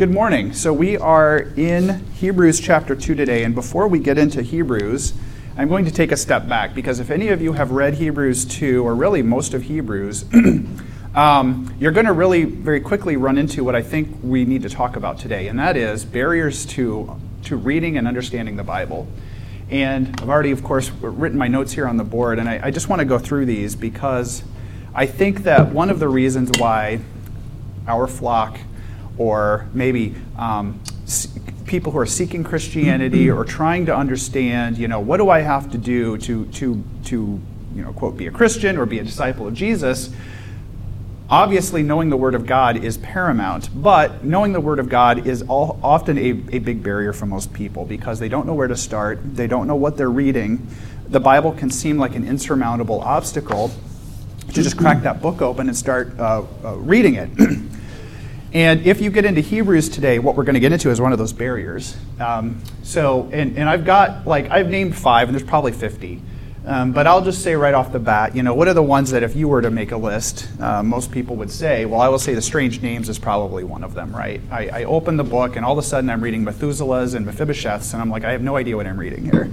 Good morning. So we are in Hebrews chapter 2 today, and before we get into Hebrews, I'm going to take a step back, because if any of you have read Hebrews 2, or really most of Hebrews, you're going to really very quickly run into what I think we need to talk about today, and that is barriers to reading and understanding the Bible. And I've already, of course, written my notes here on the board, and I just want to go through these because I think that one of the reasons why our flock, or maybe people who are seeking Christianity or trying to understand, what do I have to do to quote, be a Christian or be a disciple of Jesus? Obviously, knowing the Word of God is paramount, but knowing the Word of God is often a big barrier for most people because they don't know where to start, they don't know what they're reading. The Bible can seem like an insurmountable obstacle to just crack that book open and start reading it. And if you get into Hebrews today, what we're going to get into is one of those barriers. I've named 5, and there's probably 50. But I'll just say right off the bat, what are the ones that if you were to make a list, most people would say, well, I will say the strange names is probably one of them, right? I open the book, and all of a sudden I'm reading Methuselahs and Mephibosheths, and I'm like, I have no idea what I'm reading here.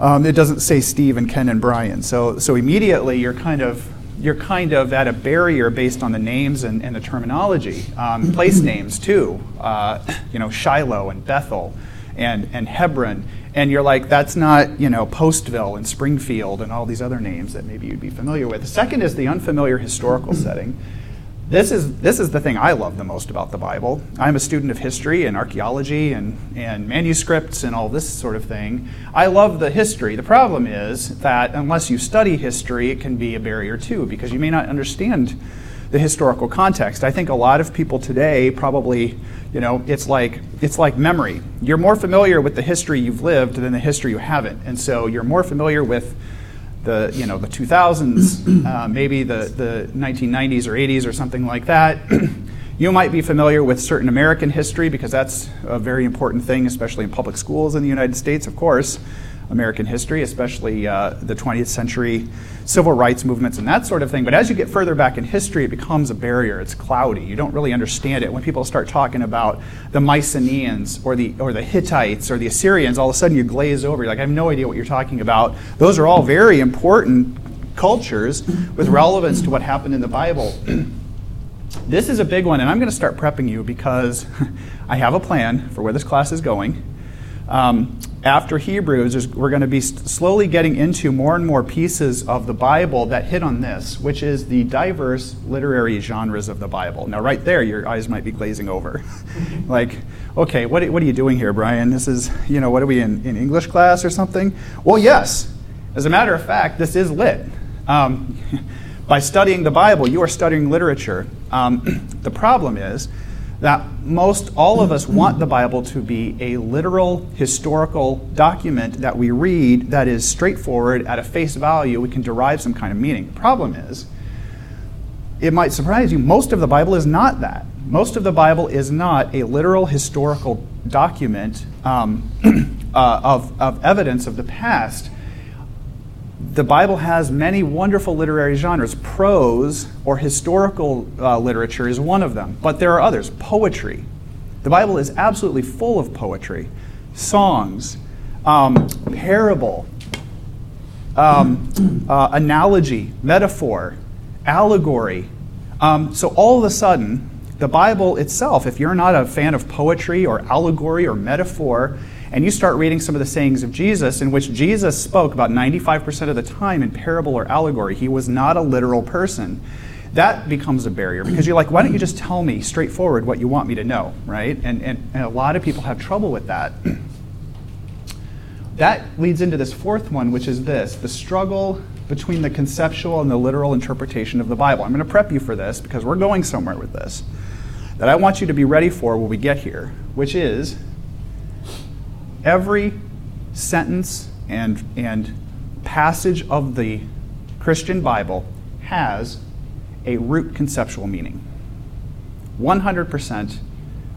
It doesn't say Steve and Ken and Brian. So immediately you're kind of at a barrier based on the names and the terminology. Place names, too. Shiloh and Bethel and Hebron. And you're like, that's not, Postville and Springfield and all these other names that maybe you'd be familiar with. The second is the unfamiliar historical setting. This is the thing I love the most about the Bible. I'm a student of history and archaeology and manuscripts and all this sort of thing. I love the history. The problem is that unless you study history, it can be a barrier too, because you may not understand the historical context. I think a lot of people today probably, it's like memory. You're more familiar with the history you've lived than the history you haven't. And so you're more familiar with the the 2000s, maybe the 1990s or 80s or something like that. You might be familiar with certain American history because that's a very important thing, especially in public schools in the United States, of course. American history, especially the 20th century civil rights movements and that sort of thing. But as you get further back in history, it becomes a barrier. It's cloudy. You don't really understand it. When people start talking about the Mycenaeans or the Hittites or the Assyrians, all of a sudden you glaze over. You're like, I have no idea what you're talking about. Those are all very important cultures with relevance to what happened in the Bible. This is a big one, and I'm going to start prepping you because I have a plan for where this class is going. After Hebrews, we're going to be slowly getting into more and more pieces of the Bible that hit on this, which is the diverse literary genres of the Bible. Now, right there, your eyes might be glazing over. Like, okay, what are you doing here, Brian? This is, what are we in English class or something? Well, yes. As a matter of fact, this is lit. By studying the Bible, you are studying literature. The problem is that most all of us want the Bible to be a literal, historical document that we read that is straightforward, at a face value, we can derive some kind of meaning. The problem is, it might surprise you, most of the Bible is not that. Most of the Bible is not a literal, historical document of evidence of the past. The Bible has many wonderful literary genres. Prose or historical literature is one of them, but there are others. Poetry. The Bible is absolutely full of poetry. Songs, parable, analogy, metaphor, allegory. So all of a sudden, the Bible itself, if you're not a fan of poetry or allegory or metaphor, and you start reading some of the sayings of Jesus, in which Jesus spoke about 95% of the time in parable or allegory. He was not a literal person. That becomes a barrier because you're like, why don't you just tell me straightforward what you want me to know, right? And a lot of people have trouble with that. That leads into this fourth one, which is this, the struggle between the conceptual and the literal interpretation of the Bible. I'm going to prep you for this because we're going somewhere with this that I want you to be ready for when we get here, which is every sentence and passage of the Christian Bible has a root conceptual meaning. 100%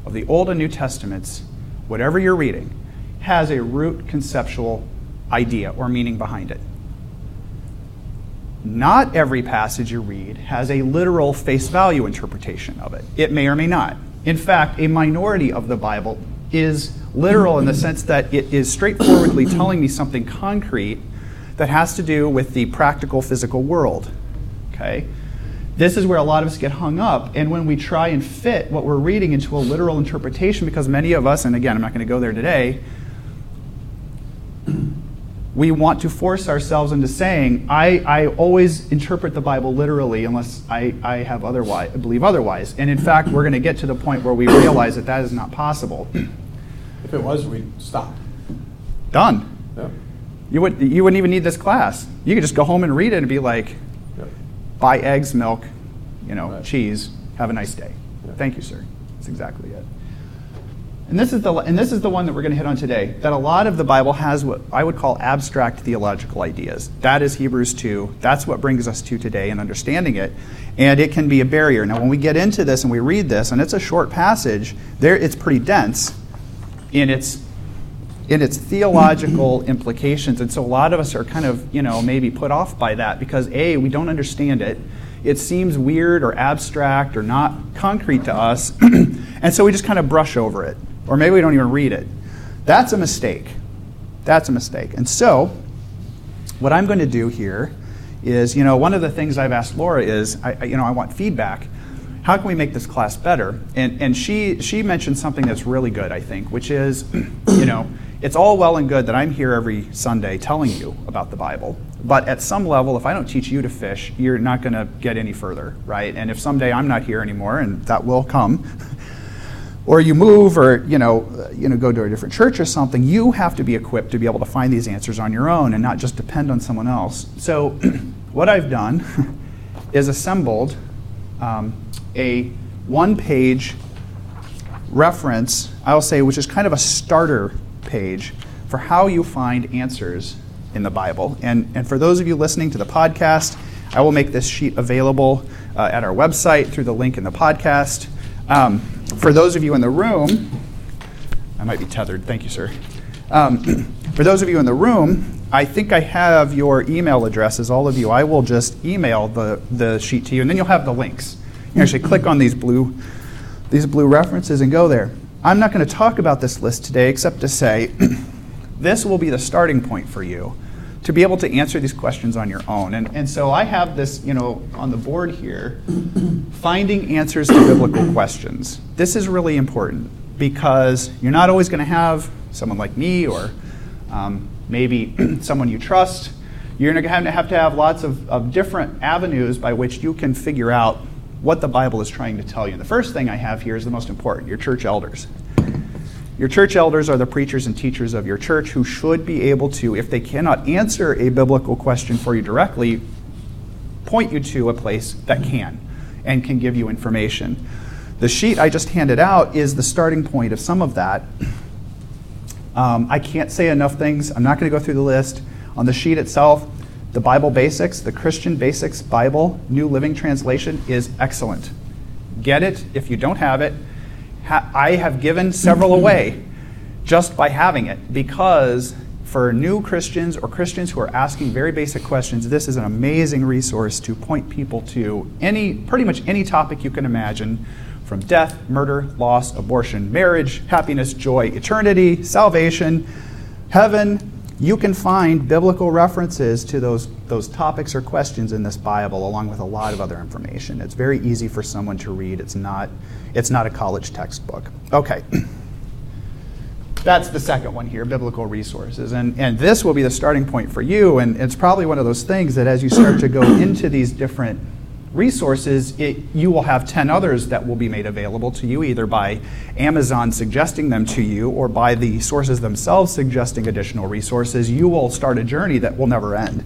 of the Old and New Testaments, whatever you're reading, has a root conceptual idea or meaning behind it. Not every passage you read has a literal face value interpretation of it. It may or may not. In fact, a minority of the Bible is literal in the sense that it is straightforwardly telling me something concrete that has to do with the practical physical world. Okay? This is where a lot of us get hung up, and when we try and fit what we're reading into a literal interpretation, because many of us, and again, I'm not going to go there today, we want to force ourselves into saying, I always interpret the Bible literally unless I have otherwise, believe otherwise. And in fact, we're going to get to the point where we realize that that is not possible. If it was, we'd stop. Done. Yeah. You wouldn't even need this class. You could just go home and read it and be like, buy eggs, milk, cheese, have a nice day. Yeah. Thank you, sir. That's exactly it. And this is the one that we're going to hit on today, that a lot of the Bible has what I would call abstract theological ideas. That is Hebrews 2. That's what brings us to today and understanding it. And it can be a barrier. Now, when we get into this and we read this, and it's a short passage, it's pretty dense in its theological implications. And so a lot of us are kind of, maybe put off by that because, A, we don't understand it. It seems weird or abstract or not concrete to us. And so we just kind of brush over it. Or maybe we don't even read it. That's a mistake. That's a mistake. And so what I'm going to do here is, one of the things I've asked Laura is, I want feedback. How can we make this class better? And she mentioned something that's really good, I think, which is, it's all well and good that I'm here every Sunday telling you about the Bible, but at some level, if I don't teach you to fish, you're not going to get any further, right? And if someday I'm not here anymore, and that will come, or you move or go to a different church or something, you have to be equipped to be able to find these answers on your own and not just depend on someone else. So what I've done is assembled a one-page reference, I'll say, which is kind of a starter page for how you find answers in the Bible. And for those of you listening to the podcast, I will make this sheet available at our website through the link in the podcast. For those of you in the room, I might be tethered. Thank you, sir. For those of you in the room, I think I have your email addresses, all of you. I will just email the sheet to you, and then you'll have the links. You actually click on these blue references and go there. I'm not going to talk about this list today except to say this will be the starting point for you to be able to answer these questions on your own. And so I have this, on the board here, finding answers to biblical questions. This is really important because you're not always going to have someone like me or maybe someone you trust. You're going to have lots of different avenues by which you can figure out what the Bible is trying to tell you. The first thing I have here is the most important, your church elders. Your church elders are the preachers and teachers of your church who should be able to, if they cannot answer a biblical question for you directly, point you to a place that can and can give you information. The sheet I just handed out is the starting point of some of that. I can't say enough things. I'm not going to go through the list. On the sheet itself, the Bible Basics, the Christian Basics Bible, New Living Translation is excellent. Get it if you don't have it. I have given several away just by having it, because for new Christians or Christians who are asking very basic questions, this is an amazing resource to point people to pretty much any topic you can imagine, from death, murder, loss, abortion, marriage, happiness, joy, eternity, salvation, heaven. You can find biblical references to those topics or questions in this Bible, along with a lot of other information. It's very easy for someone to read. It's not a college textbook. Okay. That's the second one here, biblical resources. And this will be the starting point for you, and it's probably one of those things that as you start to go into these different resources, you will have 10 others that will be made available to you, either by Amazon suggesting them to you or by the sources themselves suggesting additional resources. You will start a journey that will never end.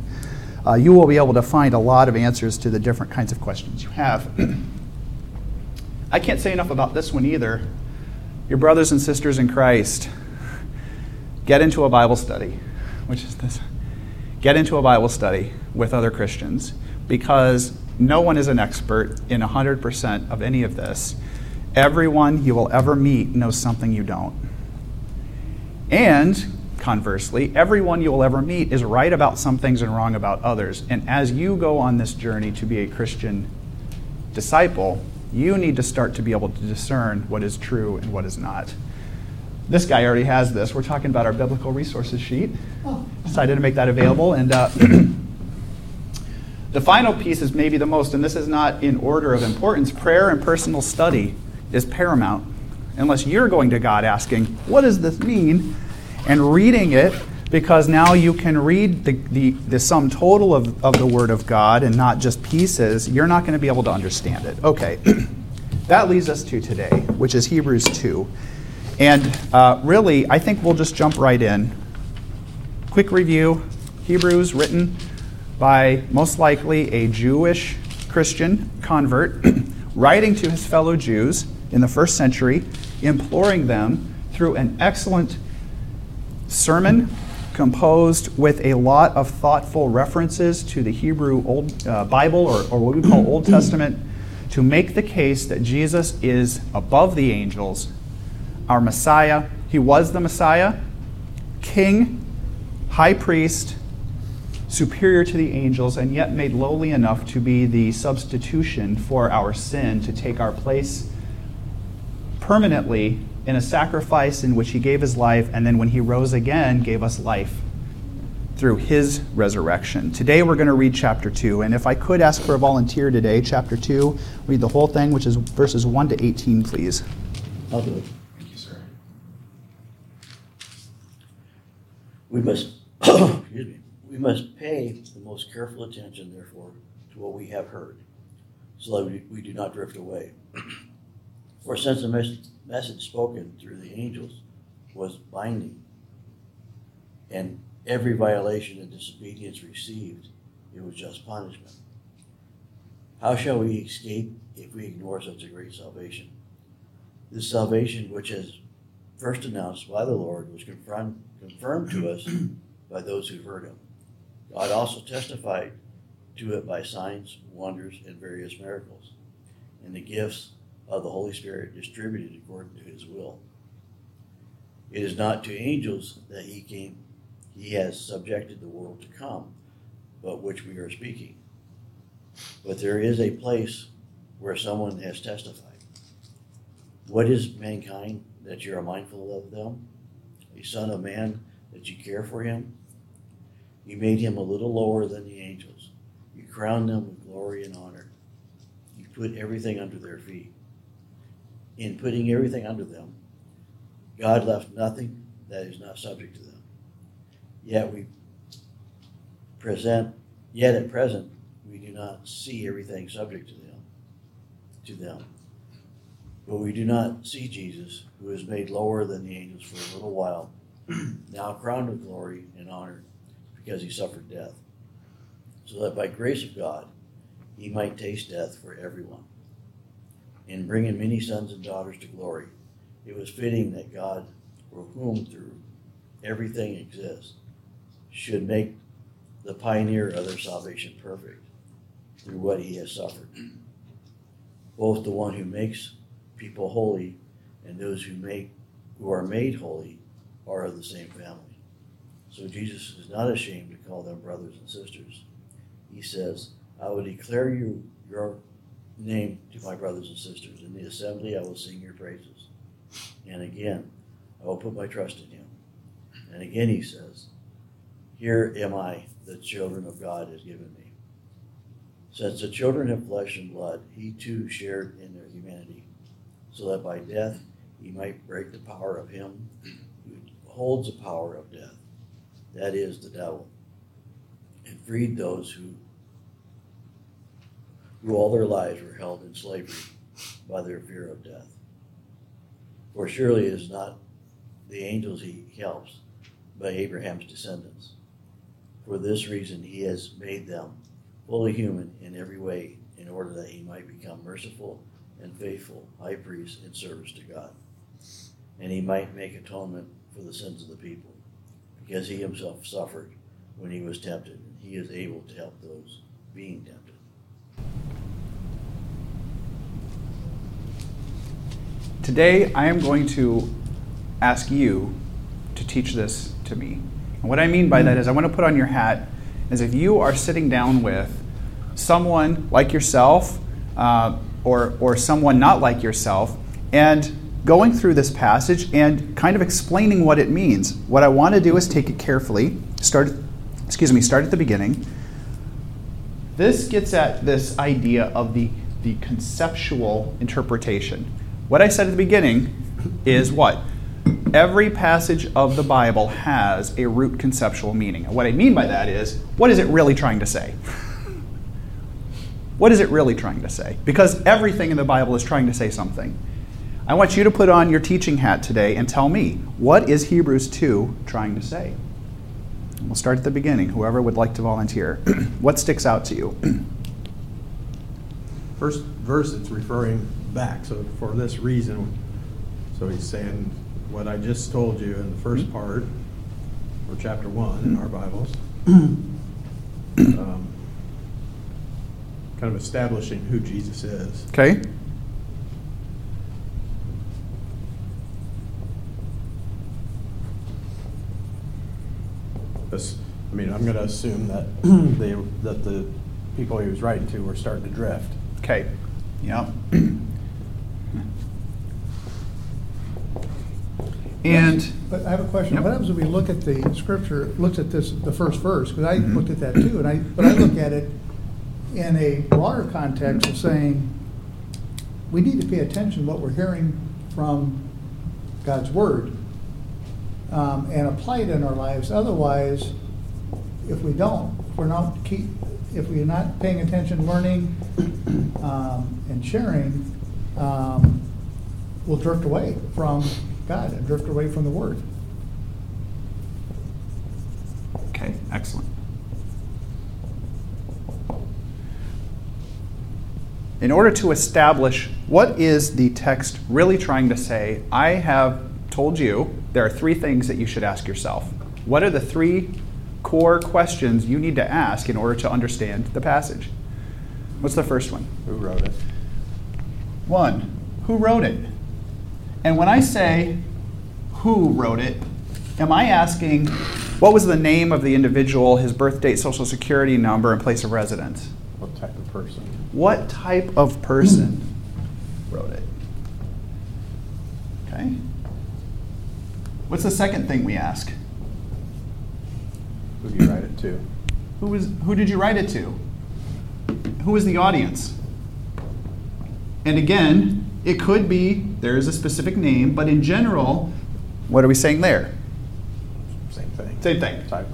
You will be able to find a lot of answers to the different kinds of questions you have. I can't say enough about this one either. Your brothers and sisters in Christ, get into a Bible study, which is this. Get into a Bible study with other Christians, because no one is an expert in 100% of any of this. Everyone you will ever meet knows something you don't. And conversely, everyone you will ever meet is right about some things and wrong about others. And as you go on this journey to be a Christian disciple, You need to start to be able to discern what is true and what is not. This guy already has this. We're talking about our biblical resources sheet. Decided to make that available. And the final piece is maybe the most, and this is not in order of importance. Prayer and personal study is paramount. Unless you're going to God asking, what does this mean? And reading it, because now you can read the sum total of the Word of God and not just pieces. You're not going to be able to understand it. Okay, that leads us to today, which is Hebrews 2. And really, I think we'll just jump right in. Quick review. Hebrews, written by most likely a Jewish Christian convert, writing to his fellow Jews in the first century, imploring them through an excellent sermon composed with a lot of thoughtful references to the Hebrew Bible, or what we call Old Testament, to make the case that Jesus is above the angels, our Messiah. He was the Messiah, king, high priest, superior to the angels, and yet made lowly enough to be the substitution for our sin, to take our place permanently in a sacrifice in which he gave his life, and then when he rose again, gave us life through his resurrection. Today we're going to read chapter 2, and if I could ask for a volunteer today, chapter 2, read the whole thing, which is verses 1 to 18, please. I'll do it. We must pay the most careful attention, therefore, to what we have heard, so that we do not drift away. For since the message spoken through the angels was binding, and every violation and disobedience received, it was just punishment. How shall we escape if we ignore such a great salvation? This salvation, which is first announced by the Lord, was confirmed to us by those who heard him. God also testified to it by signs, wonders, and various miracles, and the gifts of the Holy Spirit distributed according to his will. It is not to angels that he came, he has subjected the world to come, but which we are speaking. But there is a place where someone has testified. What is mankind that you are mindful of them? A son of man that you care for him? You made him a little lower than the angels. You crowned them with glory and honor. You put everything under their feet. In putting everything under them, God left nothing that is not subject to them. Yet at present we do not see everything subject to them. But we do not see Jesus, who is made lower than the angels for a little while, now crowned with glory and honor, because he suffered death, so that by grace of God he might taste death for everyone. In bringing many sons and daughters to glory, it was fitting that God, for whom through everything exists, should make the pioneer of their salvation perfect through what he has suffered. Both the one who makes people holy and those who are made holy are of the same family. So Jesus is not ashamed to call them brothers and sisters. He says, I will declare your name to my brothers and sisters. In the assembly I will sing your praises. And again, I will put my trust in him. And again he says, here am I, the children of God has given me. Since the children have flesh and blood, he too shared in their humanity, so that by death he might break the power of him who holds the power of death, that is, the devil, and freed those who all their lives were held in slavery by their fear of death. For surely it is not the angels he helps, but Abraham's descendants. For this reason he has made them fully human in every way, in order that he might become merciful and faithful high priest in service to God, and he might make atonement for the sins of the people, because he himself suffered when he was tempted, and he is able to help those being tempted. Today, I am going to ask you to teach this to me. And what I mean by that is, I want to put on your hat as if you are sitting down with someone like yourself, or someone not like yourself, and going through this passage and kind of explaining what it means. What I want to do is take it carefully, start at the beginning. This gets at this idea of the conceptual interpretation. What I said at the beginning is what? Every passage of the Bible has a root conceptual meaning. And what I mean by that is, what is it really trying to say? What is it really trying to say? Because everything in the Bible is trying to say something. I want you to put on your teaching hat today and tell me, what is Hebrews 2 trying to say? We'll start at the beginning. Whoever would like to volunteer. What sticks out to you? First verse, it's referring back. So for this reason, so he's saying what I just told you in the first part, or chapter 1 in our Bibles, kind of establishing who Jesus is. Okay. I mean, I'm going to assume that the people he was writing to were starting to drift. Okay. Yeah. But I have a question. Yep. What happens when we look at the scripture, looks at this, the first verse? Because I looked at that too, and I look at it in a broader context of saying we need to pay attention to what we're hearing from God's word and apply it in our lives. Otherwise, if we're not paying attention, learning, and sharing, we'll drift away from God and drift away from the word. Okay, excellent. In order to establish what is the text really trying to say, I have told you there are three things that you should ask yourself. What are the three core questions you need to ask in order to understand the passage? What's the first one? Who wrote it? One, who wrote it? And when I say who wrote it, am I asking what was the name of the individual, his birth date, social security number, and place of residence? What type of person? What type of person wrote it? Okay. What's the second thing we ask? Who did you write it to? Who did you write it to? Who was the audience? And again, it could be there is a specific name, but in general, what are we saying there? Same thing. Same thing. Type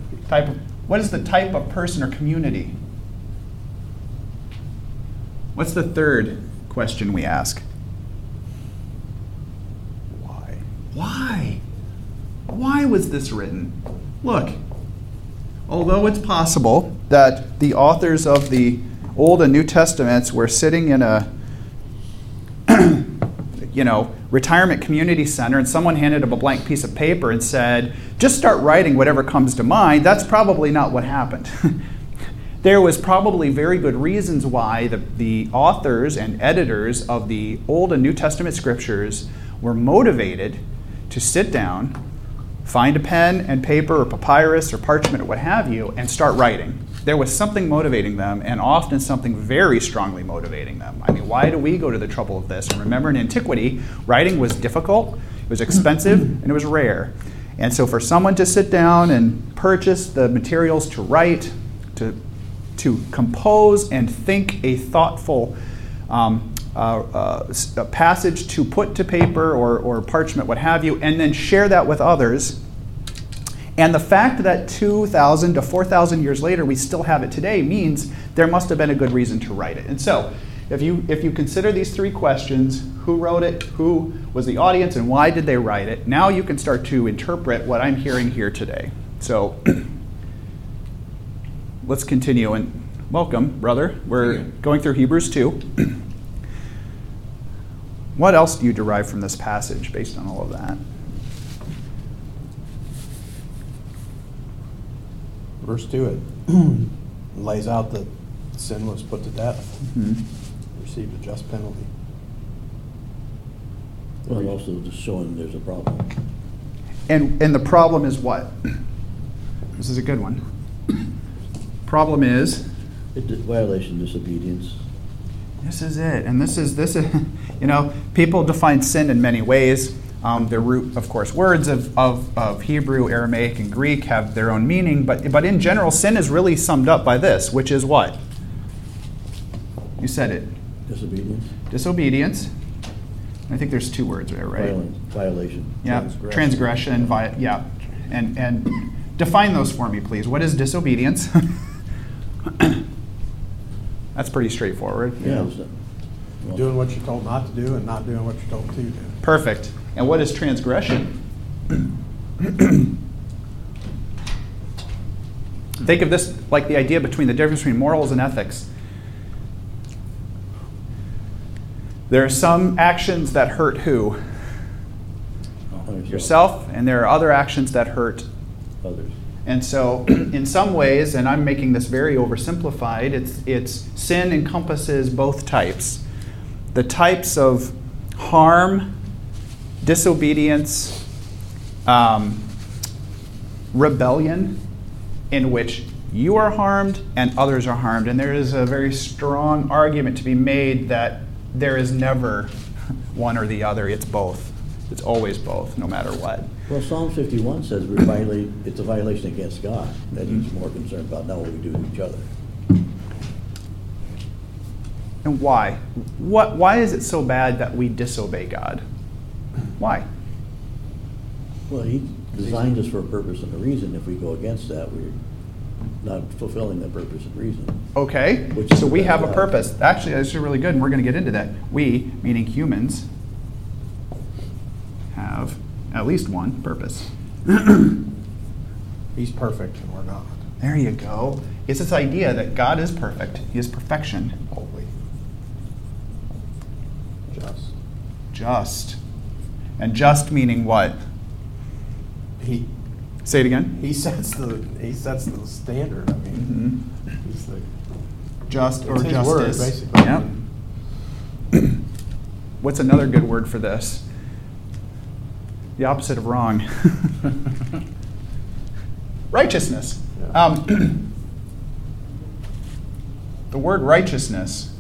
of. What is the type of person or community? What's the third question we ask? Why? Why? Why was this written? Look, although it's possible that the authors of the Old and New Testaments were sitting in a retirement community center, and someone handed up a blank piece of paper and said, just start writing whatever comes to mind, that's probably not what happened. There was probably very good reasons why the authors and editors of the Old and New Testament scriptures were motivated to sit down, find a pen and paper or papyrus or parchment or what have you, and start writing. There was something motivating them, and often something very strongly motivating them. I mean, why do we go to the trouble of this? And remember, in antiquity, writing was difficult, it was expensive, and it was rare. And so for someone to sit down and purchase the materials to write, to compose and think a thoughtful a passage to put to paper or parchment, what have you, and then share that with others. And the fact that 2,000 to 4,000 years later we still have it today means there must have been a good reason to write it. And so, if you consider these three questions, who wrote it, who was the audience, and why did they write it, now you can start to interpret what I'm hearing here today. So, let's continue, and welcome, brother. We're going through Hebrews 2. What else do you derive from this passage based on all of that? Verse 2, it lays out that sin was put to death, received a just penalty. Well, also just showing there's a problem. And the problem is what? This is a good one. Problem is? Violation, disobedience. This is it. And this is you know, people define sin in many ways. The root, of course, words of Hebrew, Aramaic, and Greek have their own meaning, but in general, sin is really summed up by this, which is what? You said it. Disobedience. Disobedience. I think there's two words there, right? Violation. Yeah. Transgression. Yeah. And define those for me, please. What is disobedience? That's pretty straightforward. Yeah. Doing what you're told not to do and not doing what you're told to do. Perfect. And what is transgression? Think of this like the idea between the difference between morals and ethics. There are some actions that hurt who? Yourself, and there are other actions that hurt others. And so, in some ways, and I'm making this very oversimplified, it's sin encompasses both types. The types of harm, disobedience, rebellion, in which you are harmed and others are harmed. And there is a very strong argument to be made that there is never one or the other. It's both. It's always both, no matter what. Well, Psalm 51 says it's a violation against God. That he's more concerned about not what we do to each other. And why? Why is it so bad that we disobey God? Why? Well, he designed us for a purpose and a reason. If we go against that, we're not fulfilling that purpose and reason. Okay, so we have a purpose. Actually, this is really good, and we're going to get into that. We, meaning humans, have at least one purpose. He's perfect, and we're not. There you go. It's this idea that God is perfect. He is perfection. Holy. Just. And just meaning what? He. Say it again. He sets the standard. I mean, he's the just or justice. Word, basically. Yep. What's another good word for this? The opposite of wrong. Righteousness. Yeah. The word righteousness,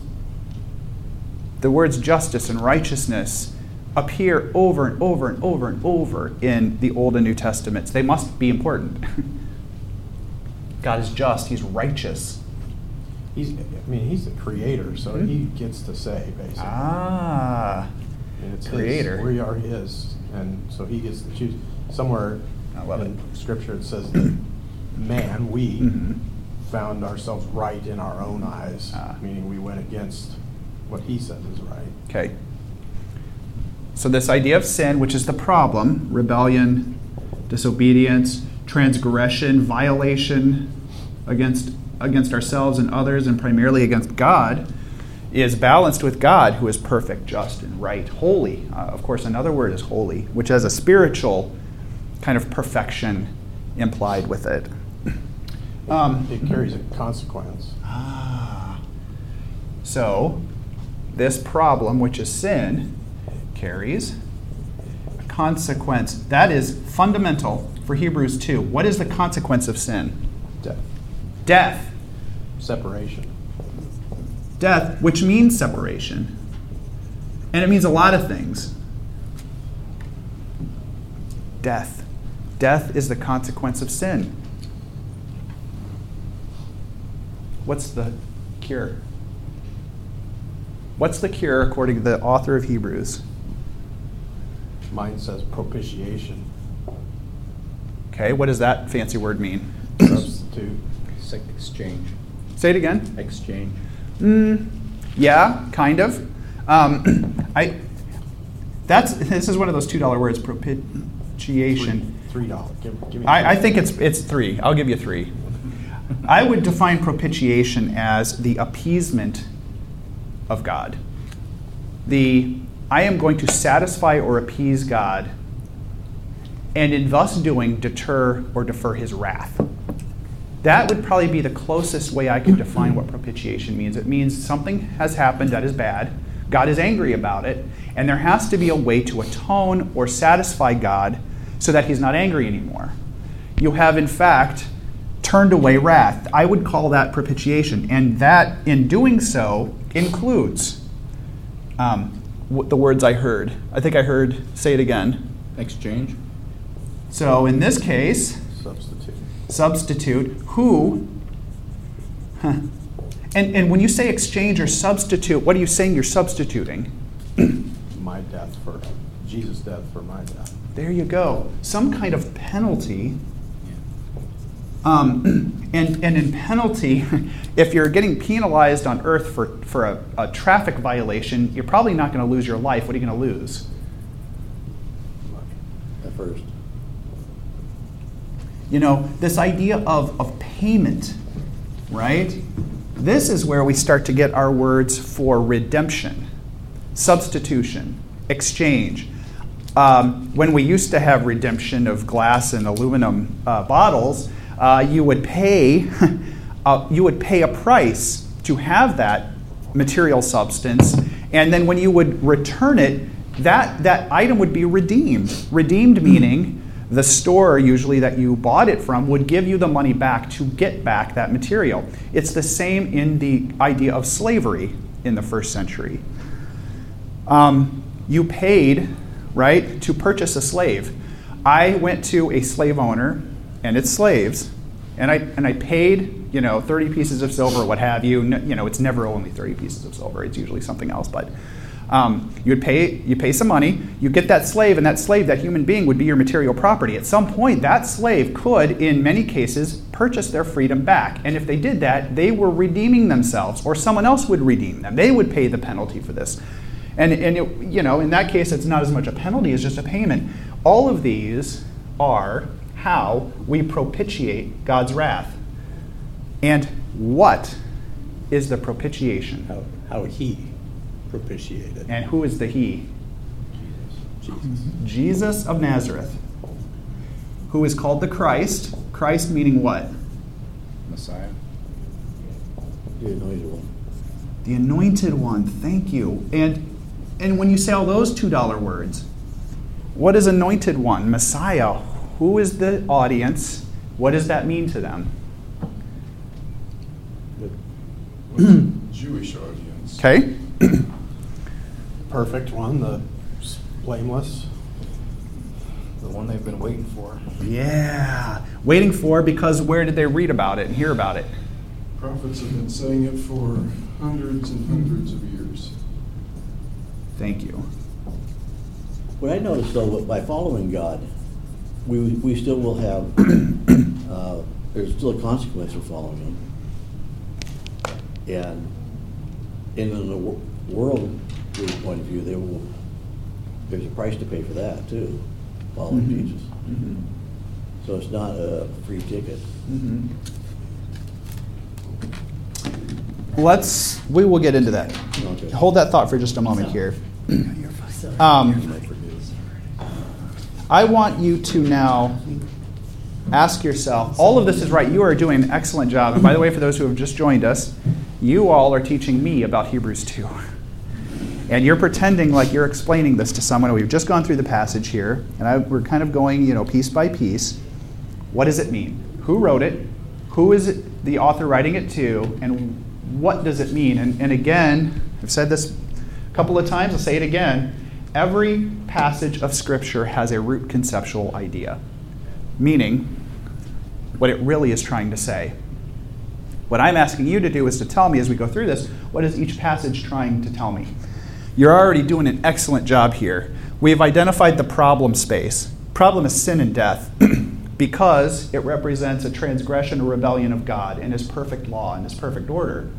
the words justice and righteousness appear over and over and over and over in the Old and New Testaments. They must be important. God is just. He's righteous. He's the creator, so he gets to say, basically. It's creator. We are his, and so he gets to choose. Somewhere in Scripture it says that man, we found ourselves right in our own eyes, meaning we went against what he says is right. Okay. So this idea of sin, which is the problem, rebellion, disobedience, transgression, violation against ourselves and others, and primarily against God, is balanced with God, who is perfect, just, and right, holy. Of course, another word is holy, which has a spiritual kind of perfection implied with it. It carries a consequence. So this problem, which is sin, carries a consequence. That is fundamental for Hebrews 2. What is the consequence of sin? Death. Separation. Death, which means separation. And it means a lot of things. Death. Death is the consequence of sin. What's the cure? What's the cure according to the author of Hebrews? Mine says propitiation. Okay, what does that fancy word mean? Substitute. Exchange. Say it again. Exchange. Yeah, kind of. This is one of those $2 words, propitiation. $3. Give me I think it's $3. I'll give you $3. I would define propitiation as the appeasement of God. I am going to satisfy or appease God, and in thus doing, deter or defer his wrath. That would probably be the closest way I could define what propitiation means. It means something has happened that is bad, God is angry about it, and there has to be a way to atone or satisfy God so that he's not angry anymore. You have, in fact, turned away wrath. I would call that propitiation, and that, in doing so, includes the words I heard. I think I heard, say it again. Exchange. So in this case, substitute, who, and when you say exchange or substitute, what are you saying you're substituting? My death for Jesus' death for my death. There you go. Some kind of penalty. And in penalty, if you're getting penalized on earth for a traffic violation, you're probably not going to lose your life. What are you going to lose? At first. You know, this idea of payment, right? This is where we start to get our words for redemption, substitution, exchange. When we used to have redemption of glass and aluminum bottles, you would pay a price to have that material substance, and then when you would return it, that item would be redeemed. Redeemed meaning the store usually that you bought it from would give you the money back to get back that material. It's the same in the idea of slavery in the first century. You paid, right, to purchase a slave. I went to a slave owner and its slaves, and I paid, 30 pieces of silver, what have you. It's never only 30 pieces of silver. It's usually something else. But you pay some money, you get that slave, and that human being would be your material property. At some point, that slave could, in many cases, purchase their freedom back. And if they did that, they were redeeming themselves, or someone else would redeem them. They would pay the penalty for this. And it, in that case, it's not as much a penalty as just a payment. All of these are how we propitiate God's wrath. And what is the propitiation? How he propitiated. And who is the he? Jesus of Nazareth, who is called the Christ. Christ meaning what? Messiah. The Anointed One. The Anointed One, thank you. And when you say all those $2 words, what is Anointed One? Messiah. Who is the audience? What does that mean to them? The Jewish audience. Okay. Perfect one, the blameless. The one they've been waiting for. Yeah. Waiting for, because where did they read about it and hear about it? Prophets have been saying it for hundreds and hundreds of years. Thank you. What I noticed, though, by following God, we still will have, there's still a consequence for following him. And in the world point of view, there's a price to pay for that, too, following Jesus. Mm-hmm. So it's not a free ticket. Mm-hmm. We will get into that. Okay. Hold that thought for just a moment here. I want you to now ask yourself, all of this is right. You are doing an excellent job. And by the way, for those who have just joined us, you all are teaching me about Hebrews 2. And you're pretending like you're explaining this to someone. We've just gone through the passage here, and we're kind of going, piece by piece. What does it mean? Who wrote it? Who is it, the author writing it to? And what does it mean? And again, I've said this a couple of times. I'll say it again. Every passage of Scripture has a root conceptual idea, meaning what it really is trying to say. What I'm asking you to do is to tell me as we go through this, what is each passage trying to tell me? You're already doing an excellent job here. We have identified the problem space. Problem is sin and death because it represents a transgression or rebellion of God and his perfect law and his perfect order.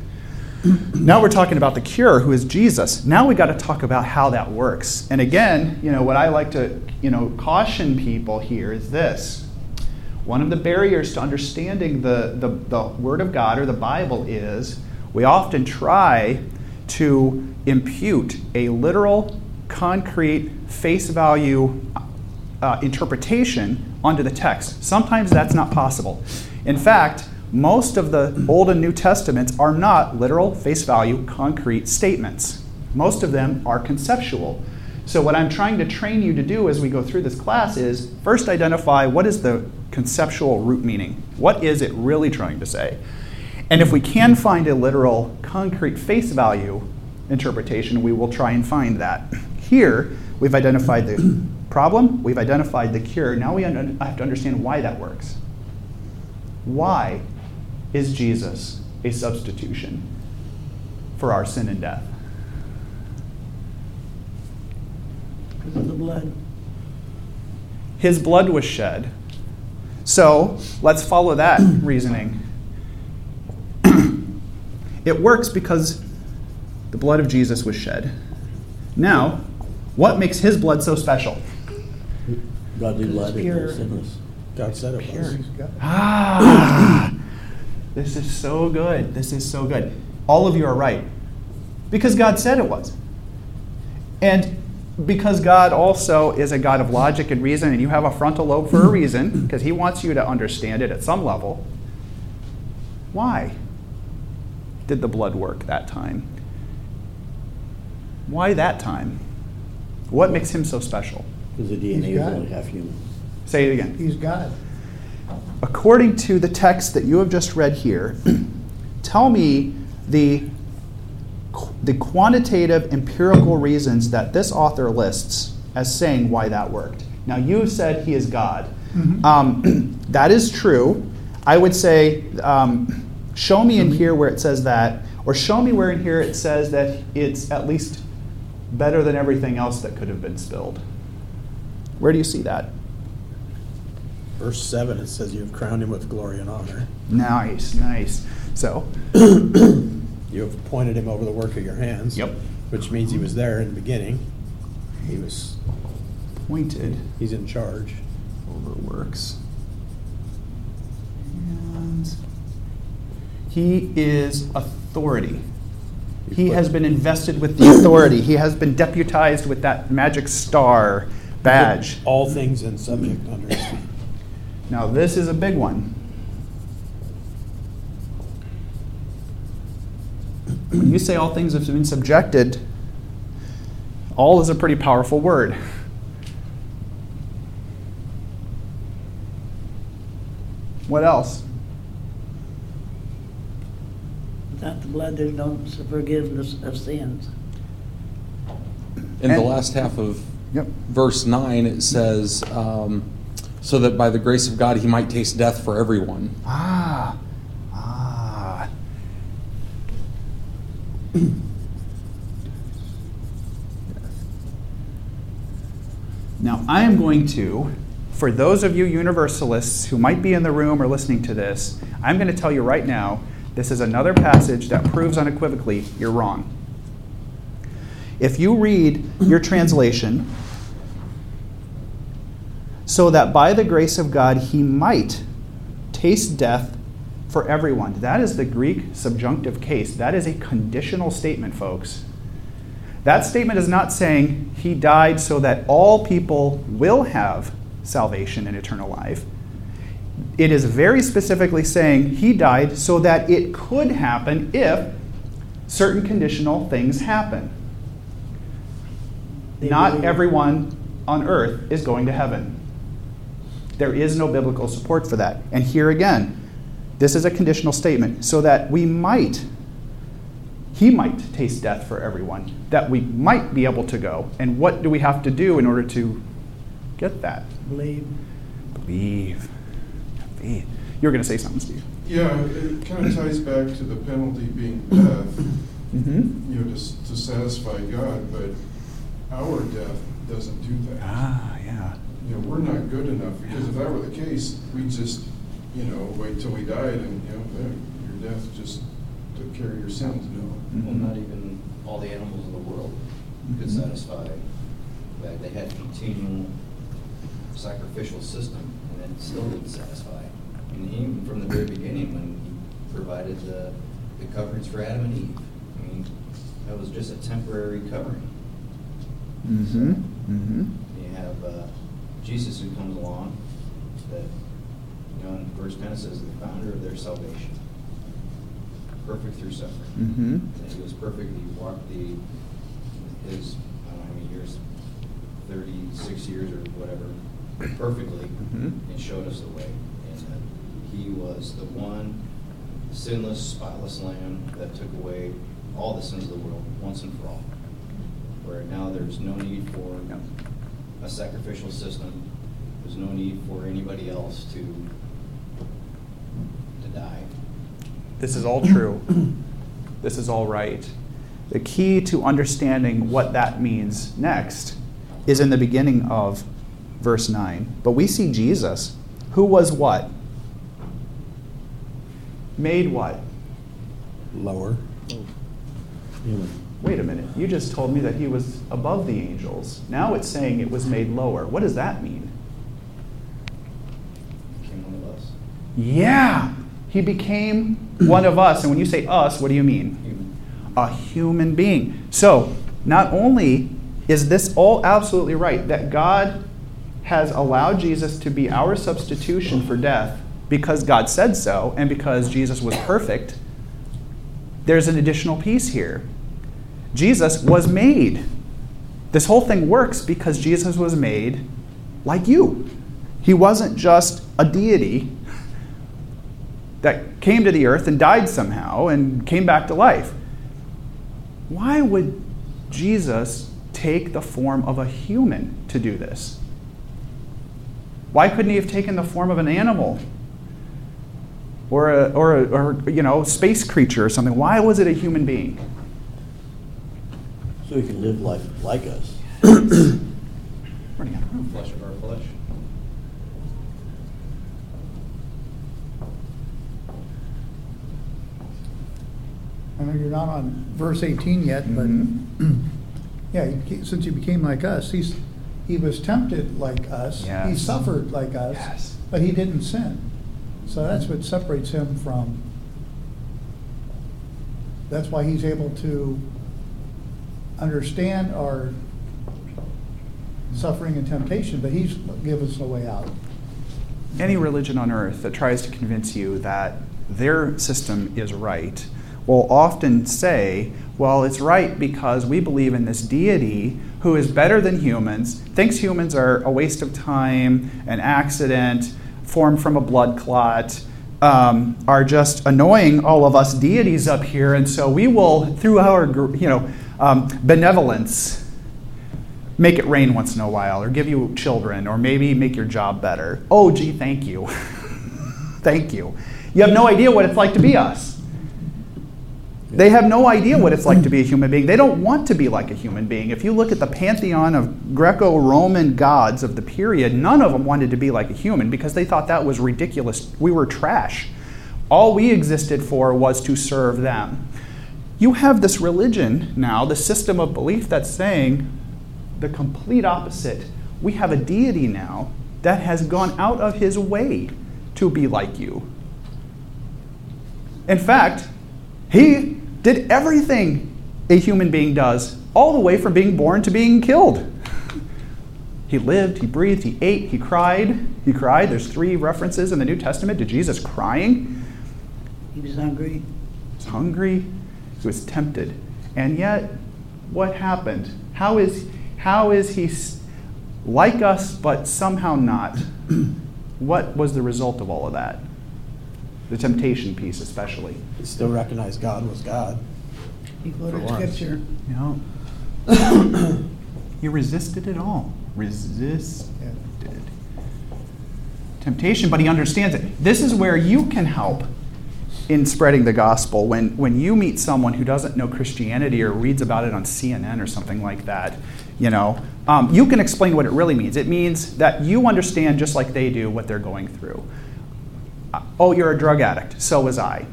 Now we're talking about the cure, who is Jesus. Now we got to talk about how that works. And again, what I like to, caution people here is this. One of the barriers to understanding the Word of God or the Bible is we often try to impute a literal, concrete, face value interpretation onto the text. Sometimes that's not possible. In fact, most of the Old and New Testaments are not literal, face value, concrete statements. Most of them are conceptual. So what I'm trying to train you to do as we go through this class is first identify what is the conceptual root meaning. What is it really trying to say? And if we can find a literal, concrete face value interpretation, we will try and find that. Here, we've identified the problem, we've identified the cure. Now we have to understand why that works. Why is Jesus a substitution for our sin and death? Because of the blood. His blood was shed. So let's follow that reasoning. It works because the blood of Jesus was shed. Now, what makes his blood so special? Godly blood is sinless. God said it was. Ah, this is so good. This is so good. All of you are right. Because God said it was. And because God also is a God of logic and reason, and you have a frontal lobe for a reason, because he wants you to understand it at some level, why did the blood work that time? Why that time? What makes him so special? Because the DNA is only half human. Say it again. He's God. According to the text that you have just read here, tell me the quantitative empirical reasons that this author lists as saying why that worked. Now, you said he is God. Mm-hmm. That is true. I would say, show me in here where it says that, or show me where in here it says that it's at least better than everything else that could have been spilled. Where do you see that? Verse 7, it says you have crowned him with glory and honor. Nice, nice. So, you have appointed him over the work of your hands. Yep. Which means he was there in the beginning. He was appointed. He's in charge. Over works. And he is authority. He has been invested with the authority. He has been deputized with that magic star badge. All things in subject under his feet. Now this is a big one. When you say all things have been subjected, all is a pretty powerful word. What else? Without the blood, there's no forgiveness of sins. In the last half of verse 9, it says, so that by the grace of God he might taste death for everyone. Ah. Now I am going to, for those of you universalists who might be in the room or listening to this, I'm going to tell you right now, this is another passage that proves unequivocally you're wrong. If you read your translation, so that by the grace of God he might taste death for everyone. That is the Greek subjunctive case. That is a conditional statement, folks. That statement is not saying he died so that all people will have salvation and eternal life. It is very specifically saying he died so that it could happen if certain conditional things happen. Not everyone on earth is going to heaven. There is no biblical support for that. And here again, this is a conditional statement. So that he might taste death for everyone, that we might be able to go. And what do we have to do in order to get that? Believe. You were going to say something, Steve. Yeah, it kind of ties back to the penalty being death, mm-hmm. To satisfy God, but our death doesn't do that. Ah, yeah. We're not good enough, because if that were the case, we'd just, wait till we died, and, your death just took care of your sins, Mm-hmm. And not even all the animals in the world could mm-hmm. satisfy that. They had a continual sacrificial system, and it still didn't satisfy. And even from the very beginning, when he provided the coverage for Adam and Eve, that was just a temporary covering. Mm-hmm. Mm-hmm. You have Jesus who comes along, that in verse 10 says the founder of their salvation, perfect through suffering. Mm-hmm. And he was perfect. He walked his I don't know how many years, 36 years or whatever, perfectly, mm-hmm. and showed us the way. He was the one sinless, spotless lamb that took away all the sins of the world once and for all. Where now there's no need for a sacrificial system. There's no need for anybody else to die. This is all true. This is all right. The key to understanding what that means next is in the beginning of verse 9. But we see Jesus, who was what? Made what? Lower. Wait a minute. You just told me that he was above the angels. Now it's saying it was made lower. What does that mean? He became one of us. Yeah. He became one of us. And when you say us, what do you mean? Human. A human being. So not only is this all absolutely right, that God has allowed Jesus to be our substitution for death because God said so and because Jesus was perfect, there's an additional piece here. Jesus was made. This whole thing works because Jesus was made like you. He wasn't just a deity that came to the earth and died somehow and came back to life. Why would Jesus take the form of a human to do this? Why couldn't he have taken the form of an animal or space creature or something? Why was it a human being? So he can live life like us. Running out of room. Flesh of our flesh. I know you're not on verse 18 yet, but since he became like us, he was tempted like us. Yes. He suffered like us, yes. But he didn't sin. So that's what separates him from. That's why he's able to understand our suffering and temptation, but he's given us a way out. Any religion on earth that tries to convince you that their system is right will often say, well, it's right because we believe in this deity who is better than humans, thinks humans are a waste of time, an accident, formed from a blood clot, are just annoying all of us deities up here, and so we will, through our benevolence, make it rain once in a while, or give you children, or maybe make your job better. Oh, gee, thank you. Thank you. You have no idea what it's like to be us. They have no idea what it's like to be a human being. They don't want to be like a human being. If you look at the pantheon of Greco-Roman gods of the period, none of them wanted to be like a human because they thought that was ridiculous. We were trash. All we existed for was to serve them. You have this religion now, the system of belief that's saying the complete opposite. We have a deity now that has gone out of his way to be like you. In fact, he did everything a human being does, all the way from being born to being killed. He lived, he breathed, he ate, he cried. He cried. There's 3 references in the New Testament to Jesus crying. He was hungry. He was hungry. He was tempted. And yet, what happened? How is he like us, but somehow not? What was the result of all of that? The temptation piece, especially. He still recognized God was God. He quoted scripture. You know, he resisted it all. Temptation, but he understands it. This is where you can help in spreading the gospel. When you meet someone who doesn't know Christianity or reads about it on CNN or something like that, you can explain what it really means. It means that you understand, just like they do, what they're going through. Oh, you're a drug addict. So was I.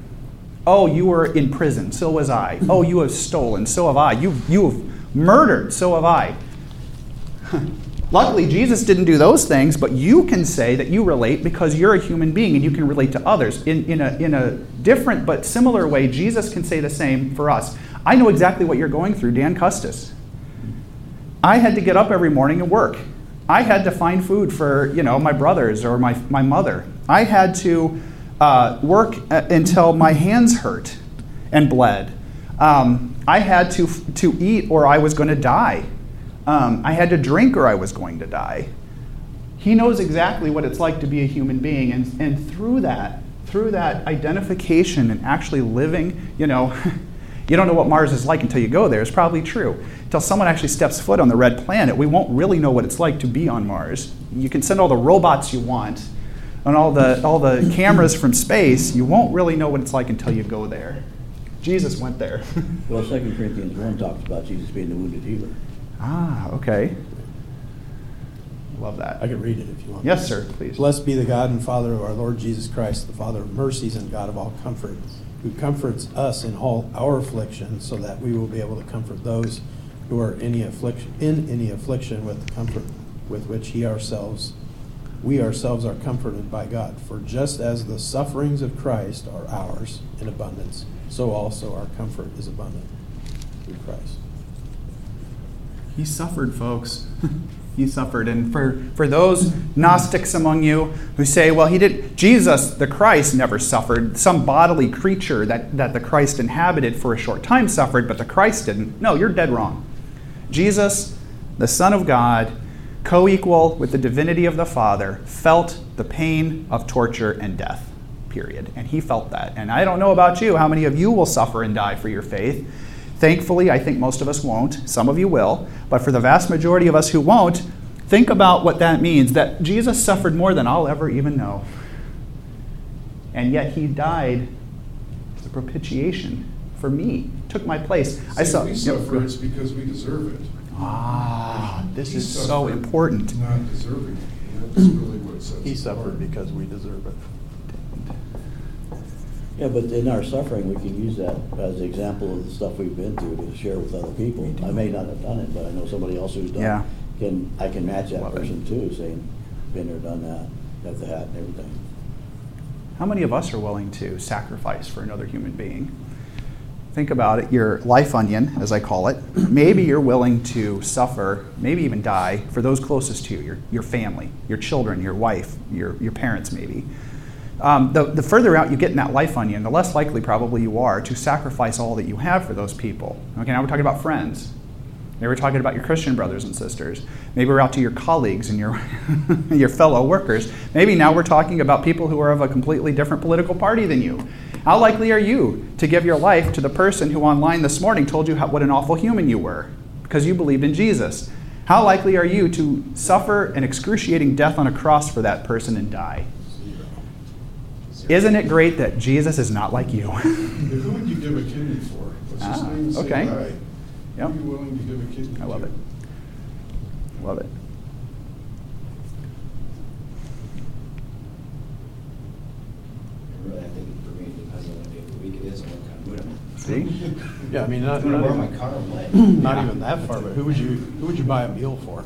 Oh, you were in prison. So was I. Oh, you have stolen. So have I. You've murdered. So have I. Luckily, Jesus didn't do those things, but you can say that you relate because you're a human being and you can relate to others. In a different but similar way, Jesus can say the same for us. I know exactly what you're going through, Dan Custis. I had to get up every morning and work. I had to find food for, my brothers or my mother. I had to work until my hands hurt and bled. I had to eat or I was going to die. I had to drink or I was going to die. He knows exactly what it's like to be a human being, and through that, through that identification and actually living, you know, you don't know what Mars is like until you go there. It's probably true. Until someone actually steps foot on the red planet, we won't really know what it's like to be on Mars. You can send all the robots you want and all the cameras from space. You won't really know what it's like until you go there. Jesus went there. Well, 2 Corinthians 1 talks about Jesus being the wounded healer. Ah, okay. Love that. I can read it if you want. Yes, sir, please. Blessed be the God and Father of our Lord Jesus Christ, the Father of mercies and God of all comfort, who comforts us in all our afflictions, so that we will be able to comfort those who are in any affliction with the comfort with which we ourselves are comforted by God. For just as the sufferings of Christ are ours in abundance, so also our comfort is abundant through Christ. He suffered, folks. He suffered. And for those Gnostics among you who say, well, Jesus, the Christ, never suffered. Some bodily creature that the Christ inhabited for a short time suffered, but the Christ didn't. No, you're dead wrong. Jesus, the Son of God, co-equal with the divinity of the Father, felt the pain of torture and death, period. And he felt that. And I don't know about you, how many of you will suffer and die for your faith? Thankfully, I think most of us won't. Some of you will. But for the vast majority of us who won't, think about what that means, that Jesus suffered more than I'll ever even know. And yet he died as a propitiation for me, took my place. We suffer, it's because we deserve it. Ah, this is so important. Not deserving. That's really what it says. He suffered because we deserve it. Yeah, but in our suffering, we can use that as an example of the stuff we've been through to share with other people. I may not have done it, but I know somebody else who's done it. I can match that person too, saying, been there, done that, got the hat and everything. How many of us are willing to sacrifice for another human being? Think about it, your life onion, as I call it. Maybe you're willing to suffer, maybe even die, for those closest to you, your family, your children, your wife, your parents maybe. The further out you get in that life onion, the less likely probably you are to sacrifice all that you have for those people. Okay, now we're talking about friends. Maybe we're talking about your Christian brothers and sisters. Maybe we're out to your colleagues and your your fellow workers. Maybe now we're talking about people who are of a completely different political party than you. How likely are you to give your life to the person who online this morning told you what an awful human you were because you believed in Jesus? How likely are you to suffer an excruciating death on a cross for that person and die? Isn't it great that Jesus is not like you? Who would you give a kidney for? Let's just name the same guy. Yep. Are you willing to give a kidney? I love it. I love it. Really, I think for me it depends on what day of the week it is and what kind of mood I'm in. See? Yeah, I mean, not even that far. But who would you buy a meal for?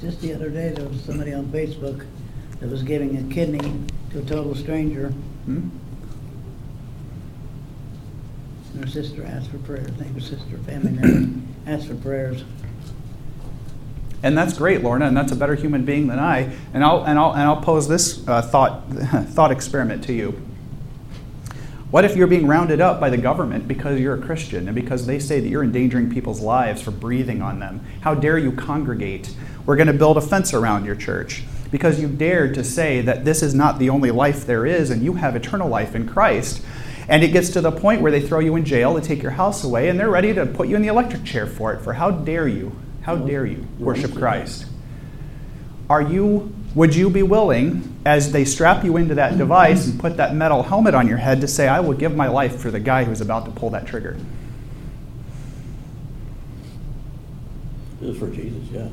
Just the other day, there was somebody on Facebook that was giving a kidney to a total stranger. And her sister asked for prayers. I think her sister, family member, asked for prayers. And that's great, Lorna, and that's a better human being than I. And I'll pose this thought experiment to you. What if you're being rounded up by the government because you're a Christian and because they say that you're endangering people's lives for breathing on them? How dare you congregate? We're going to build a fence around your church, because you dared to say that this is not the only life there is and you have eternal life in Christ. And it gets to the point where they throw you in jail, they take your house away, and they're ready to put you in the electric chair for it. For how dare you worship Christ? Would you be willing, as they strap you into that device and put that metal helmet on your head, to say, I will give my life for the guy who's about to pull that trigger? It was for Jesus, yeah.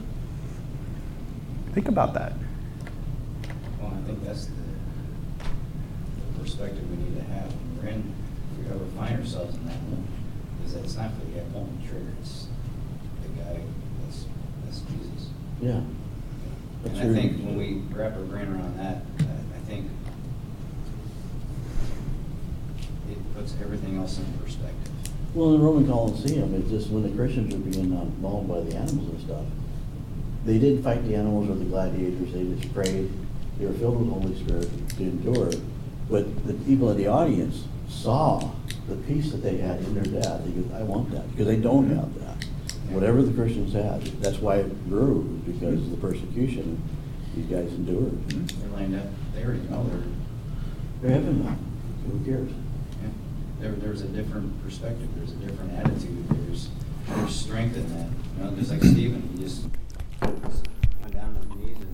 Think about that. Well, I think that's the perspective we need to have when we're in, if we ever find ourselves in that moment, is that it's not for the guy pulling the trigger, it's the guy that's Jesus. Yeah. And I think when we wrap our brain around that, I think it puts everything else in perspective. Well, in the Roman Colosseum, it's just when the Christians are being mauled by the animals and stuff, they didn't fight the animals or the gladiators, they just prayed. They were filled with the Holy Spirit to endure. But the people in the audience saw the peace that they had in their death. They go, I want that, because they don't have that. Whatever the Christians had, that's why it grew, because of the persecution these guys endured. They lined up. They already know they're They're heavenly. So who cares? Yeah. There's a different perspective. There's a different attitude. There's strength in that. You know, just like Stephen, he just went down on his knees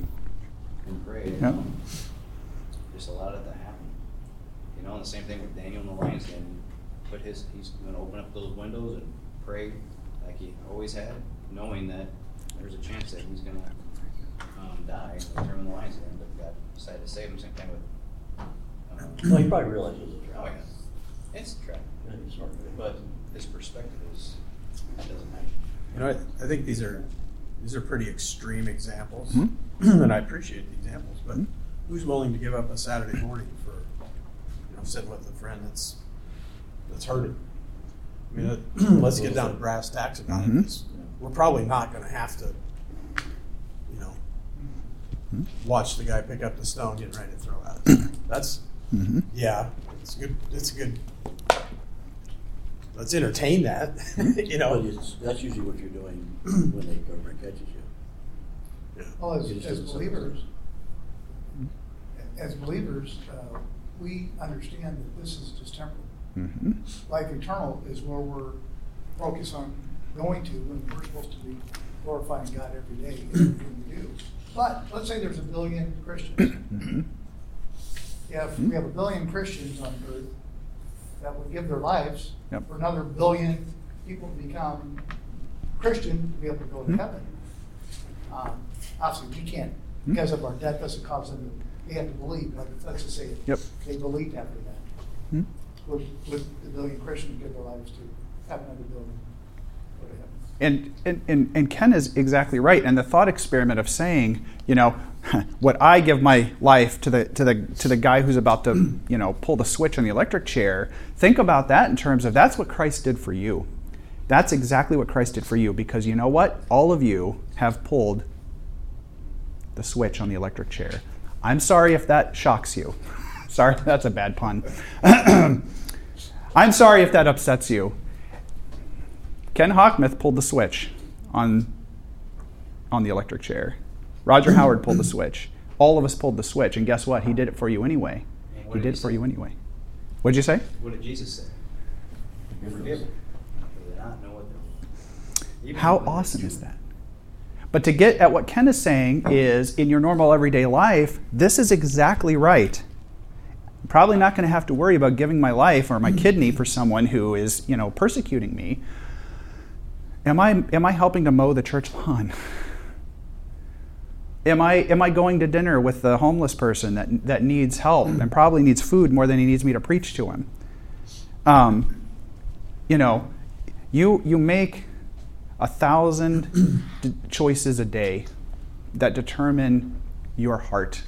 and prayed. Yeah. Just allowed it to happen. You know, and the same thing with Daniel in the lion's den. He's going to open up those windows and pray like he always had, knowing that there's a chance that he's going to die and turn in the lion's den, but God decided to save him. Same thing with. Well, he probably realizes it's a trap. Oh, yeah. It's a trap. But his perspective is, that doesn't matter. You know, I think these are pretty extreme examples, mm-hmm. and I appreciate the examples, but mm-hmm. who's willing to give up a Saturday morning for, you know, sitting with a friend that's hurting? I mean, mm-hmm. let's get down to brass tacks about mm-hmm. it. We're probably not going to have to, you know, mm-hmm. watch the guy pick up the stone getting ready to throw out. That's, mm-hmm. yeah, it's good. It's good. Let's entertain that, you know. Well, that's usually what you're doing when the government catches you. Yeah. Well, as believers, we understand that this is just temporal. Mm-hmm. Life eternal is where we're focused on going to when we're supposed to be glorifying God every day in everything we do. But let's say there's a billion Christians. Mm-hmm. Yeah, if we have a billion Christians on earth that would give their lives yep. for another billion people to become Christian to be able to go to mm-hmm. heaven. Obviously, we can't, mm-hmm. because of our death doesn't cause them to, they have to believe. Like, let's just say yep. they believed after that. Mm-hmm. Would the billion Christians give their lives to have another billion go to heaven? And Ken is exactly right. And the thought experiment of saying, you know, would I give my life to the guy who's about to, you know, pull the switch on the electric chair? Think about that in terms of that's what Christ did for you. That's exactly what Christ did for you, because you know what? All of you have pulled the switch on the electric chair. I'm sorry if that shocks you. Sorry, that's a bad pun. I'm sorry if that upsets you. Ken Hochmuth pulled the switch on the electric chair. Roger Howard pulled the switch. All of us pulled the switch, and guess what? He did it for you anyway. He did it for you anyway. What did you say? What did Jesus say? You're forgiven. How awesome is that? But to get at what Ken is saying is, in your normal everyday life, this is exactly right. I'm probably not going to have to worry about giving my life or my kidney for someone who is, you know, persecuting me. Am I helping to mow the church lawn? Am I going to dinner with the homeless person that needs help and probably needs food more than he needs me to preach to him? You know, you make 1,000 choices a day that determine your heart.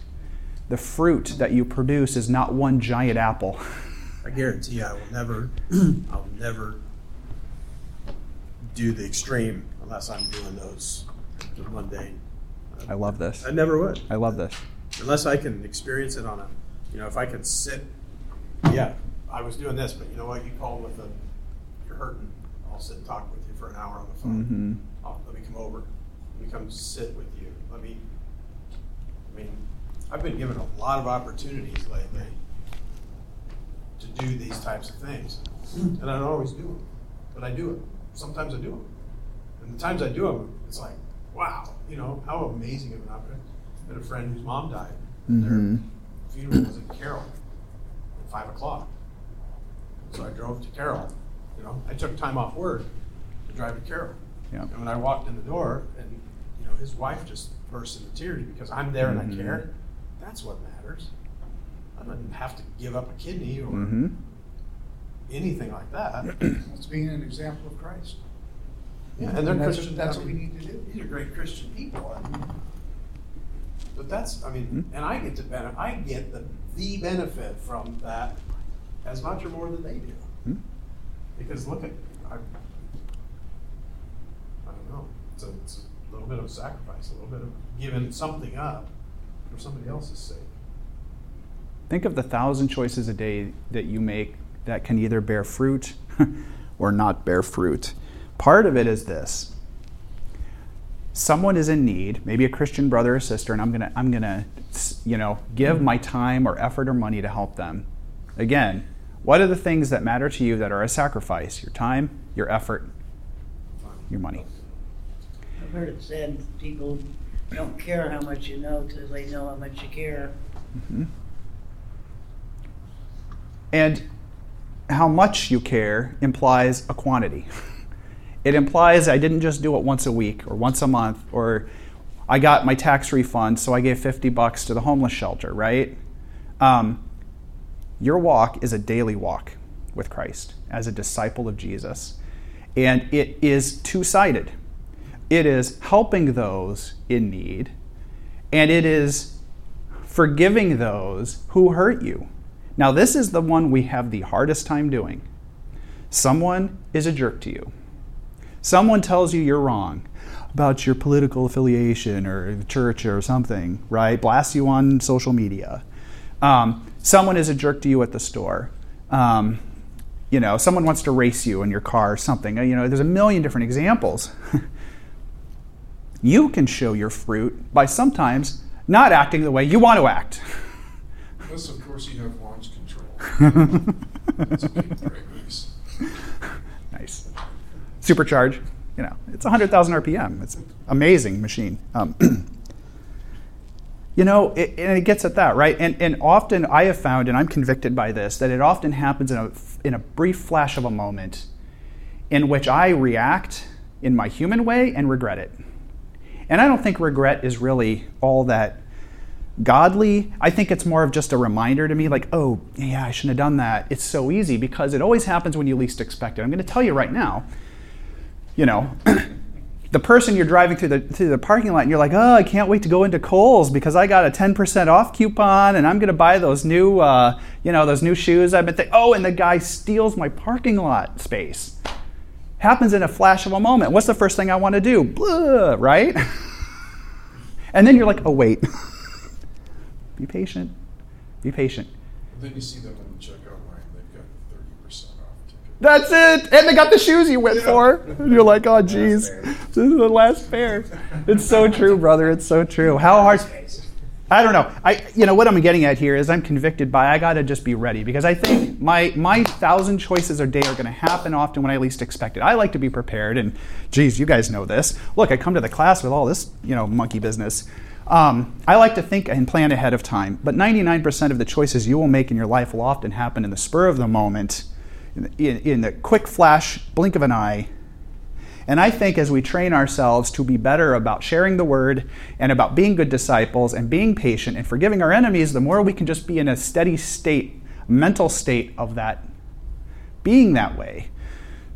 The fruit that you produce is not one giant apple. I guarantee you, I'll never do the extreme unless I'm doing those mundane. I love this. I never would. I love this. Unless I can experience it on a, you know, if I can sit, yeah, I was doing this, but you know what, you call with you're hurting, I'll sit and talk with you for an hour on the phone. Mm-hmm. Let me come over. Let me come sit with you. I've been given a lot of opportunities lately to do these types of things. And I don't always do them, but I do it. Sometimes I do them. And the times I do them, it's like, wow, you know, how amazing of an opportunity. I had a friend whose mom died. Mm-hmm. Their funeral was in Carroll at 5 o'clock. So I drove to Carroll. You know, I took time off work to drive to Carroll. Yeah. And when I walked in the door, and, you know, his wife just burst into tears because I'm there mm-hmm. and I care. That's what matters. I didn't have to give up a kidney or mm-hmm. anything like that. That's being an example of Christ. Yeah, and they're Christian. That's what we need to do. These are great Christian people. I mean, but that's, I mean, mm-hmm. and I get to benefit. I get the benefit from that as much or more than they do. Mm-hmm. Because look at, I don't know. It's a little bit of a sacrifice, a little bit of giving something up for somebody else's sake. Think of the 1,000 choices a day that you make that can either bear fruit or not bear fruit. Part of it is this. Someone is in need, maybe a Christian brother or sister, and I'm gonna, you know, give my time or effort or money to help them. Again, what are the things that matter to you that are a sacrifice? Your time, your effort, your money. I've heard it said people don't care how much you know till they know how much you care. Mm-hmm. And how much you care implies a quantity. It implies I didn't just do it once a week or once a month, or I got my tax refund, so I gave $50 to the homeless shelter, right? Your walk is a daily walk with Christ as a disciple of Jesus. And it is two-sided. It is helping those in need, and it is forgiving those who hurt you. Now, this is the one we have the hardest time doing. Someone is a jerk to you. Someone tells you you're wrong about your political affiliation or the church or something, right? Blasts you on social media. Someone is a jerk to you at the store. Someone wants to race you in your car or something. There's a million different examples. You can show your fruit by sometimes not acting the way you want to act. Unless, of course, you have launch control. That's a big break race. Nice. Supercharge. It's 100,000 RPM. It's an amazing machine. It gets at that, right? And often I have found, and I'm convicted by this, that it often happens in a brief flash of a moment in which I react in my human way and regret it. And I don't think regret is really all that godly. I think it's more of just a reminder to me, like, oh, yeah, I shouldn't have done that. It's so easy because it always happens when you least expect it. I'm going to tell you right now, the person you're driving through the parking lot and you're like, oh, I can't wait to go into Kohl's because I got a 10% off coupon and I'm going to buy those new, those new shoes I've been thinking. Oh, and the guy steals my parking lot space. Happens in a flash of a moment. What's the first thing I want to do? Blah, right? And then you're like, oh, wait. Be patient. Be patient. Then you see them in the checkout line. They've got 30% off ticket. That's it. And they got the shoes you went for. And you're like, oh, geez. This is the last pair. It's so true, brother. It's so true. How hard... I don't know. What I'm getting at here is I'm convicted by I got to just be ready, because I think my 1,000 choices a day are going to happen often when I least expect it. I like to be prepared, and geez, you guys know this. Look, I come to the class with all this, monkey business. I like to think and plan ahead of time, but 99% of the choices you will make in your life will often happen in the spur of the moment, in the quick flash, blink of an eye. And I think as we train ourselves to be better about sharing the word and about being good disciples and being patient and forgiving our enemies, the more we can just be in a steady state, mental state of that, being that way.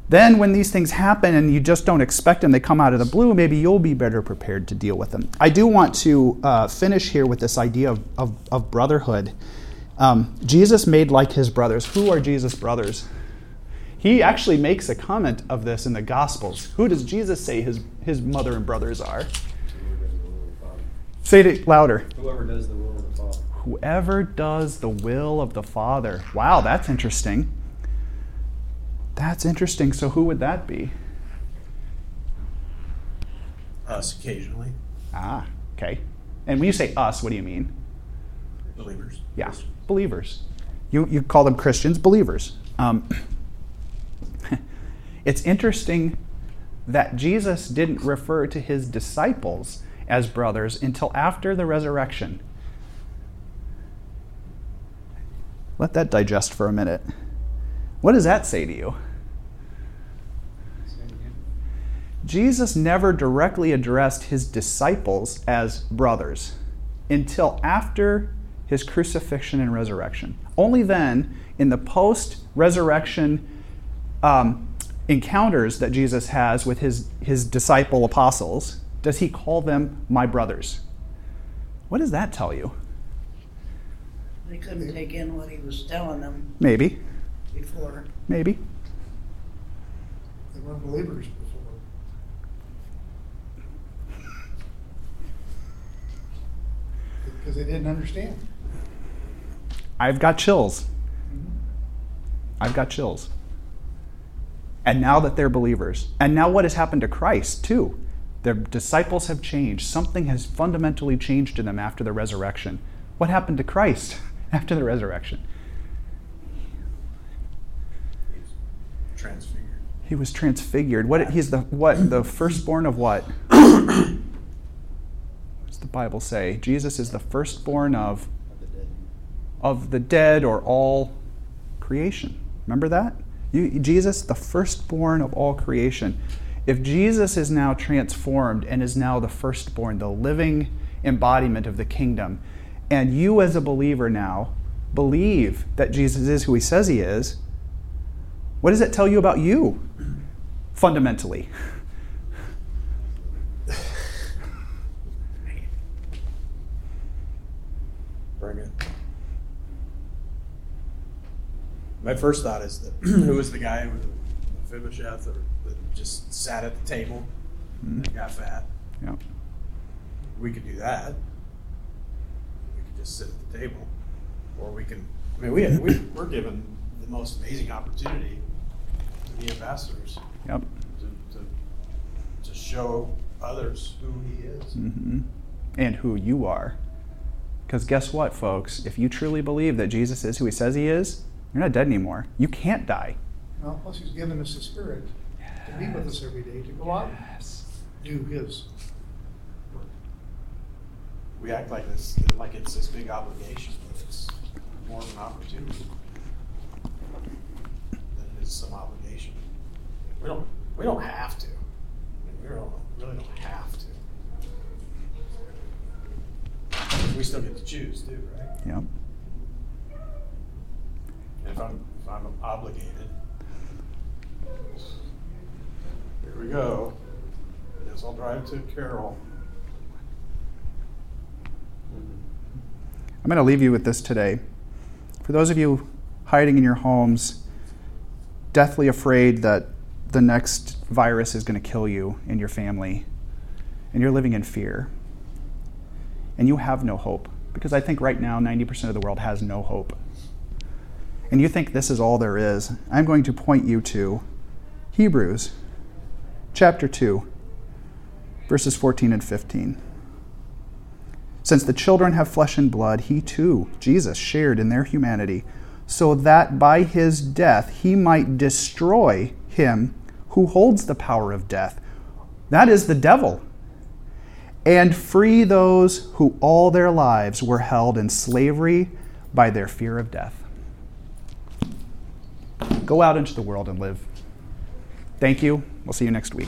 Then when these things happen and you just don't expect them, they come out of the blue, maybe you'll be better prepared to deal with them. I do want to finish here with this idea of brotherhood. Jesus made like his brothers. Who are Jesus' brothers? He actually makes a comment of this in the Gospels. Who does Jesus say his mother and brothers are? Say it louder. Whoever does the will of the Father. Whoever does the will of the Father. Wow, that's interesting. That's interesting. So who would that be? Us, occasionally. Ah, okay. And when you say us, what do you mean? Believers. Yeah, believers. You call them Christians, believers. It's interesting that Jesus didn't refer to his disciples as brothers until after the resurrection. Let that digest for a minute. What does that say to you? Jesus never directly addressed his disciples as brothers until after his crucifixion and resurrection. Only then, in the post-resurrection encounters that Jesus has with his disciple apostles, does he call them my brothers? What does that tell you? They couldn't take in what he was telling them. Maybe. Before. Maybe. They weren't believers before. Because they didn't understand. I've got chills. Mm-hmm. I've got chills. And now that they're believers. And now what has happened to Christ, too? Their disciples have changed. Something has fundamentally changed to them after the resurrection. What happened to Christ after the resurrection? He was transfigured. He's the firstborn of what? What does the Bible say? Jesus is the firstborn of the dead or all creation. Remember that? Jesus, the firstborn of all creation. If Jesus is now transformed and is now the firstborn, the living embodiment of the kingdom, and you as a believer now believe that Jesus is who he says he is, what does that tell you about you, fundamentally? Bring it. My first thought is that who was the guy who was Mephibosheth that just sat at the table and got fat? Yeah. We could do that. We could just sit at the table. Or we can, I mean, we're given the most amazing opportunity to be ambassadors. Yep. To show others who he is. Mm-hmm. And who you are. Because guess what, folks? If you truly believe that Jesus is who he says he is, you're not dead anymore. You can't die. Well, plus he's given us the Spirit to be with us every day, to go out and do his work. We act like this, like it's this big obligation, but it's more of an opportunity than it is some obligation. We don't have to. We really don't have to. We still get to choose, too, right? Yeah. If I'm obligated, here we go. I guess I'll drive to Carroll. I'm going to leave you with this today. For those of you hiding in your homes, deathly afraid that the next virus is going to kill you and your family, and you're living in fear, and you have no hope, because I think right now 90% of the world has no hope, and you think this is all there is, I'm going to point you to Hebrews chapter 2, verses 14 and 15. Since the children have flesh and blood, he too, Jesus, shared in their humanity, so that by his death he might destroy him who holds the power of death, that is the devil, and free those who all their lives were held in slavery by their fear of death. Go out into the world and live. Thank you. We'll see you next week.